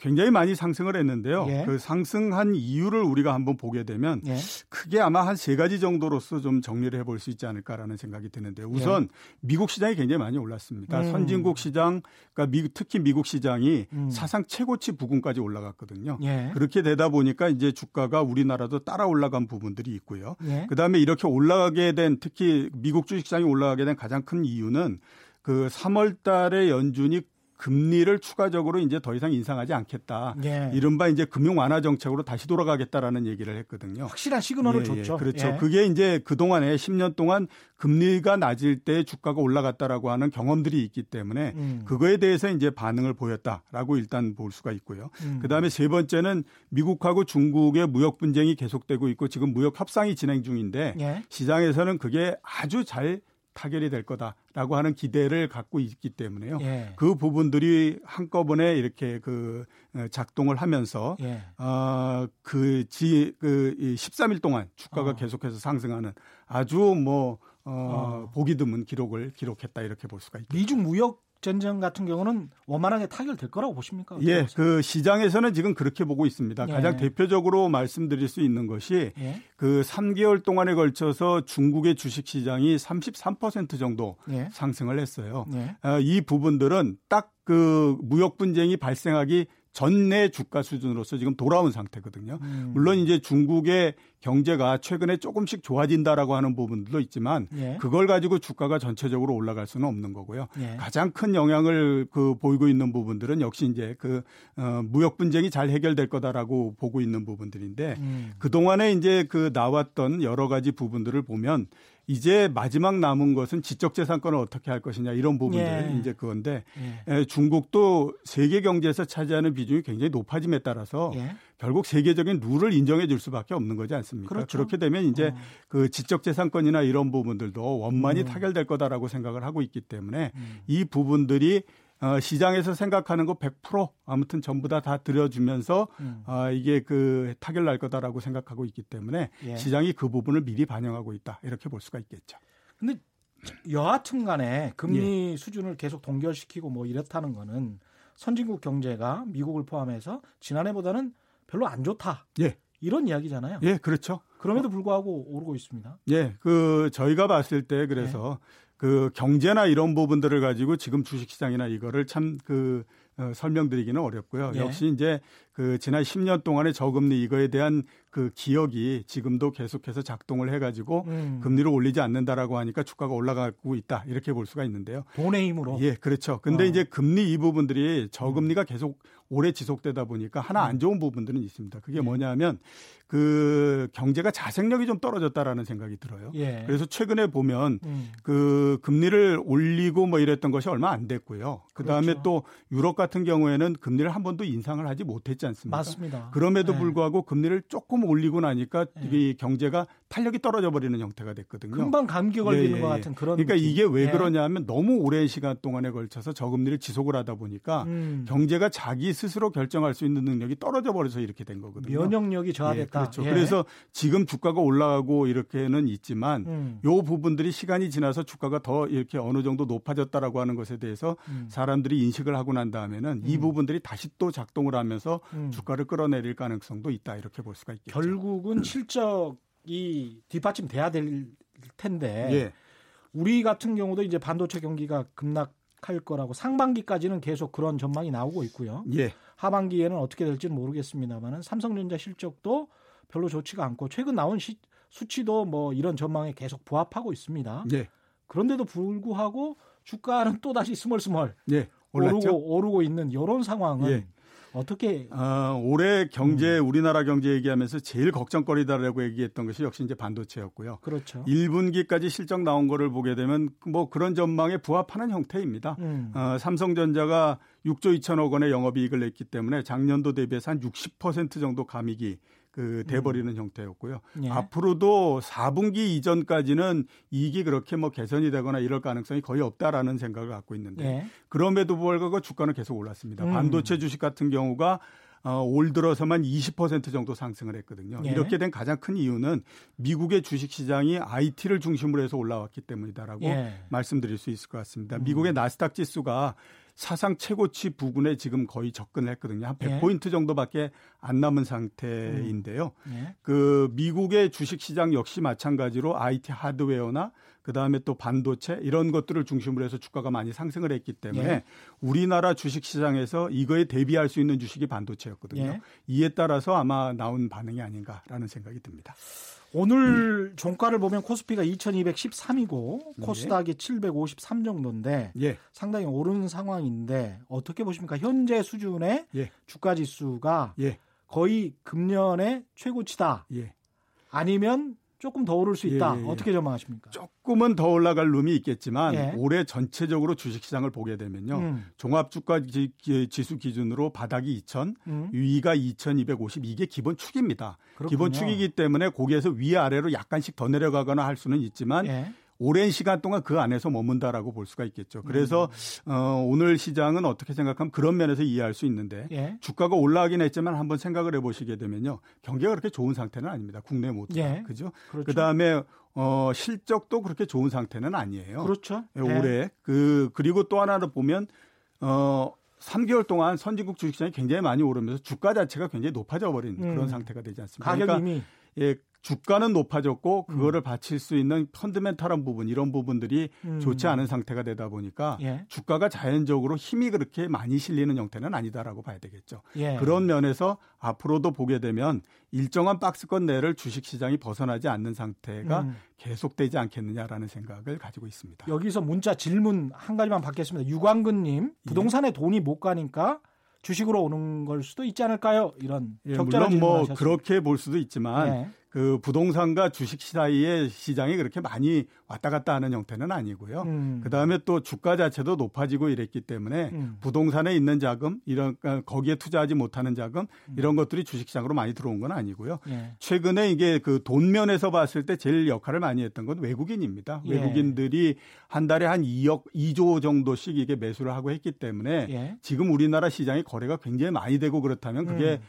굉장히 많이 상승을 했는데요. 그 상승한 이유를 우리가 한번 보게 되면 크게 아마 한 3가지 정도로서 좀 정리를 해볼 수 있지 않을까라는 생각이 드는데요. 우선 미국 시장이 굉장히 많이 올랐습니다. 선진국 시장, 그러니까 특히 미국 시장이 사상 최고치 부근까지 올라갔거든요. 그렇게 되다 보니까 이제 주가가 우리나라도 따라 올라간 부분들이 있고요. 그다음에 이렇게 올라가게 된 특히 미국 주식시장이 올라가게 된 가장 큰 이유는 그 3월 달에 연준이 금리를 추가적으로 이제 더 이상 인상하지 않겠다. 이른바 이제 금융 완화 정책으로 다시 돌아가겠다라는 얘기를 했거든요. 확실한 시그널을 줬죠. 그렇죠. 그게 이제 그동안에 10년 동안 금리가 낮을 때 주가가 올라갔다라고 하는 경험들이 있기 때문에 그거에 대해서 이제 반응을 보였다라고 일단 볼 수가 있고요. 그다음에 세 번째는 미국하고 중국의 무역 분쟁이 계속되고 있고 지금 무역 협상이 진행 중인데 시장에서는 그게 아주 잘 타결이 될 거다라고 하는 기대를 갖고 있기 때문에요. 그 부분들이 한꺼번에 이렇게 그 작동을 하면서 그 13일 동안 주가가 계속해서 상승하는 아주 뭐 보기 드문 기록을 기록했다 이렇게 볼 수가 있겠죠. 미중 무역 전쟁 같은 경우는 원만하게 타결될 거라고 보십니까? 예, 그 시장에서는 지금 그렇게 보고 있습니다. 가장 대표적으로 말씀드릴 수 있는 것이 그 3개월 동안에 걸쳐서 중국의 주식시장이 33% 정도 상승을 했어요. 이 부분들은 딱 그 무역 분쟁이 발생하기 전내 주가 수준으로서 지금 돌아온 상태거든요. 물론 이제 중국의 경제가 최근에 조금씩 좋아진다라고 하는 부분들도 있지만 그걸 가지고 주가가 전체적으로 올라갈 수는 없는 거고요. 가장 큰 영향을 보이고 있는 부분들은 역시 이제 무역 분쟁이 잘 해결될 거다라고 보고 있는 부분들인데 그동안에 이제 나왔던 여러 가지 부분들을 보면 이제 마지막 남은 것은 지적재산권을 어떻게 할 것이냐 이런 부분들 이제 그건데 중국도 세계 경제에서 차지하는 비중이 굉장히 높아짐에 따라서 결국 세계적인 룰을 인정해 줄 수밖에 없는 거지 않습니까? 그렇죠. 그렇게 되면 이제 그 지적재산권이나 이런 부분들도 원만히 타결될 거다라고 생각을 하고 있기 때문에 이 부분들이 시장에서 생각하는 거 100% 아무튼 전부 다 들여주면서 이게 타결 날 거다라고 생각하고 있기 때문에 시장이 그 부분을 미리 반영하고 있다 이렇게 볼 수가 있겠죠. 근데 여하튼 간에 금리 수준을 계속 동결시키고 뭐 이렇다는 거는 선진국 경제가 미국을 포함해서 지난해보다는 별로 안 좋다. 이런 이야기잖아요. 예, 그렇죠. 그럼에도 불구하고 오르고 있습니다. 예, 저희가 봤을 때 그래서 그 경제나 이런 부분들을 가지고 지금 주식시장이나 이거를 참 설명드리기는 어렵고요. 역시 이제 지난 10년 동안의 저금리 이거에 대한 그 기역이 지금도 계속해서 작동을 해가지고 금리를 올리지 않는다라고 하니까 주가가 올라가고 있다 이렇게 볼 수가 있는데요. 돈의 힘으로. 예, 그렇죠. 근데 이제 금리 이 부분들이 저금리가 계속 오래 지속되다 보니까 하나 안 좋은 부분들은 있습니다. 그게 뭐냐면 그 경제가 자생력이 좀 떨어졌다라는 생각이 들어요. 예. 그래서 최근에 보면 그 금리를 올리고 뭐 이랬던 것이 얼마 안 됐고요. 그다음에 그렇죠. 또 유럽 같은 경우에는 금리를 한 번도 인상을 하지 못했지 않습니까? 맞습니다. 그럼에도 불구하고 금리를 조금 올리고 나니까 이 경제가 탄력이 떨어져 버리는 형태가 됐거든요. 금방 감기 걸리는 것 같은 그런. 그러니까 느낌. 이게 왜 그러냐 하면 너무 오랜 시간 동안에 걸쳐서 저금리를 지속을 하다 보니까 경제가 자기 스스로 결정할 수 있는 능력이 떨어져 버려서 이렇게 된 거거든요. 면역력이 저하됐다. 그렇죠. 그래서 지금 주가가 올라가고 이렇게는 있지만 요 부분들이 시간이 지나서 주가가 더 이렇게 어느 정도 높아졌다라고 하는 것에 대해서 사람들이 인식을 하고 난 다음에는 이 부분들이 다시 또 작동을 하면서 주가를 끌어내릴 가능성도 있다 이렇게 볼 수가 있겠죠. 결국은 실적이 뒷받침돼야 될 텐데 우리 같은 경우도 이제 반도체 경기가 급락할 거라고 상반기까지는 계속 그런 전망이 나오고 있고요. 하반기에는 어떻게 될지는 모르겠습니다만은 삼성전자 실적도 별로 좋지가 않고 최근 나온 수치도 뭐 이런 전망에 계속 부합하고 있습니다. 그런데도 불구하고 주가는 또다시 스멀스멀 오르고 있는 이런 상황은 어떻게 올해 경제 우리나라 경제 얘기하면서 제일 걱정거리다라고 얘기했던 것이 역시 이제 반도체였고요. 그렇죠. 1분기까지 실적 나온 거를 보게 되면 뭐 그런 전망에 부합하는 형태입니다. 삼성전자가 6조 2천억 원의 영업이익을 냈기 때문에 작년도 대비해서 한 60% 정도 감익이 돼버리는 형태였고요. 앞으로도 4분기 이전까지는 이익이 그렇게 뭐 개선이 되거나 이럴 가능성이 거의 없다라는 생각을 갖고 있는데 그럼에도 불구하고 주가는 계속 올랐습니다. 반도체 주식 같은 경우가 올 들어서만 20% 정도 상승을 했거든요. 이렇게 된 가장 큰 이유는 미국의 주식시장이 IT를 중심으로 해서 올라왔기 때문이다라고 말씀드릴 수 있을 것 같습니다. 미국의 나스닥 지수가 사상 최고치 부근에 지금 거의 접근했거든요. 한 100포인트 정도밖에 안 남은 상태인데요. 그 미국의 주식시장 역시 마찬가지로 IT 하드웨어나 그다음에 또 반도체 이런 것들을 중심으로 해서 주가가 많이 상승을 했기 때문에 우리나라 주식시장에서 이거에 대비할 수 있는 주식이 반도체였거든요. 이에 따라서 아마 나온 반응이 아닌가라는 생각이 듭니다. 오늘 종가를 보면 코스피가 2213이고 코스닥이 753 정도인데 상당히 오른 상황인데 어떻게 보십니까? 현재 수준의 주가지수가 거의 금년의 최고치다. 아니면 조금 더 오를 수 있다. 어떻게 전망하십니까? 조금은 더 올라갈 룸이 있겠지만 올해 전체적으로 주식시장을 보게 되면요. 종합주가지수 기준으로 바닥이 2,000, 위가 2,250 이게 기본 축입니다. 그렇군요. 기본 축이기 때문에 거기에서 위아래로 약간씩 더 내려가거나 할 수는 있지만 오랜 시간 동안 그 안에서 머문다라고 볼 수가 있겠죠. 그래서 오늘 시장은 어떻게 생각하면 그런 면에서 이해할 수 있는데 주가가 올라가긴 했지만 한번 생각을 해보시게 되면요. 경기가 그렇게 좋은 상태는 아닙니다. 국내 모두. 그죠? 그렇죠. 그다음에 실적도 그렇게 좋은 상태는 아니에요. 그렇죠. 올해. 그리고 또 하나를 보면 3개월 동안 선진국 주식시장이 굉장히 많이 오르면서 주가 자체가 굉장히 높아져 버린 그런 상태가 되지 않습니까? 가격이 그러니까 주가는 높아졌고 그거를 받칠 수 있는 펀드멘탈한 부분 이런 부분들이 좋지 않은 상태가 되다 보니까 주가가 자연적으로 힘이 그렇게 많이 실리는 형태는 아니다라고 봐야 되겠죠. 그런 면에서 앞으로도 보게 되면 일정한 박스권 내를 주식시장이 벗어나지 않는 상태가 계속되지 않겠느냐라는 생각을 가지고 있습니다. 여기서 문자 질문 한 가지만 받겠습니다. 유광근님, 부동산에 돈이 못 가니까 주식으로 오는 걸 수도 있지 않을까요? 이런 적절한 질문을 하셨습니다. 물론 뭐 그렇게 볼 수도 있지만 그 부동산과 주식 사이의 시장이 그렇게 많이 왔다 갔다 하는 형태는 아니고요. 그다음에 또 주가 자체도 높아지고 이랬기 때문에 부동산에 있는 자금, 이런 거기에 투자하지 못하는 자금 이런 것들이 주식시장으로 많이 들어온 건 아니고요. 최근에 이게 그 돈 면에서 봤을 때 제일 역할을 많이 했던 건 외국인입니다. 외국인들이 한 달에 한 2조 정도씩 이게 매수를 하고 했기 때문에 지금 우리나라 시장이 거래가 굉장히 많이 되고 그렇다면 그게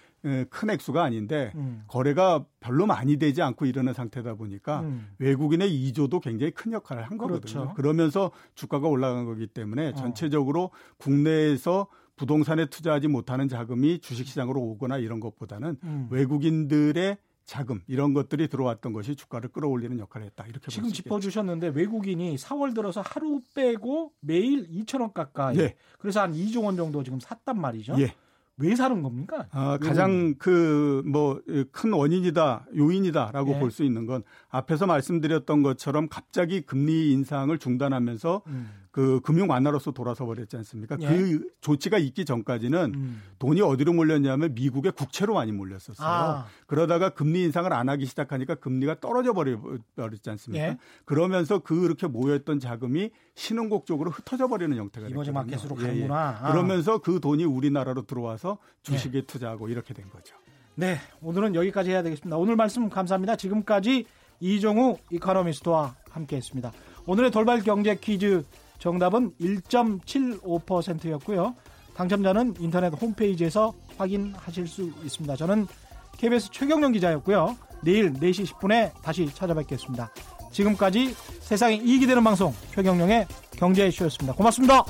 큰 액수가 아닌데 거래가 별로 많이 되지 않고 이러는 상태다 보니까 외국인의 2조도 굉장히 큰 역할을 한 거거든요. 그렇죠. 그러면서 주가가 올라간 거기 때문에 전체적으로 국내에서 부동산에 투자하지 못하는 자금이 주식시장으로 오거나 이런 것보다는 외국인들의 자금 이런 것들이 들어왔던 것이 주가를 끌어올리는 역할을 했다. 이렇게 지금 짚어주셨는데 외국인이 4월 들어서 하루 빼고 매일 2,000원 가까이 그래서 한 2조 원 정도 지금 샀단 말이죠. 왜 사는 겁니까? 아, 가장 그 뭐 큰 원인이다, 요인이다라고 예. 볼 수 있는 건 앞에서 말씀드렸던 것처럼 갑자기 금리 인상을 중단하면서 그 금융 완화로서 돌아서 버렸지 않습니까? 예. 그 조치가 있기 전까지는 돈이 어디로 몰렸냐면 미국의 국채로 많이 몰렸었어요. 아. 그러다가 금리 인상을 안 하기 시작하니까 금리가 떨어져 버렸지 않습니까? 예. 그러면서 그렇게 모여있던 자금이 신흥국 쪽으로 흩어져 버리는 형태가 됐거든요. 이머징 마켓으로 가는구나. 예. 아. 그러면서 그 돈이 우리나라로 들어와서 주식에 네. 투자하고 이렇게 된 거죠. 네, 오늘은 여기까지 해야 되겠습니다. 오늘 말씀 감사합니다. 지금까지 이종우 이코노미스트와 함께했습니다. 오늘의 돌발 경제 퀴즈 정답은 1.75%였고요. 당첨자는 인터넷 홈페이지에서 확인하실 수 있습니다. 저는 KBS 최경영 기자였고요. 내일 4시 10분에 다시 찾아뵙겠습니다. 지금까지 세상에 이익이 되는 방송 최경영의 경제쇼였습니다. 고맙습니다.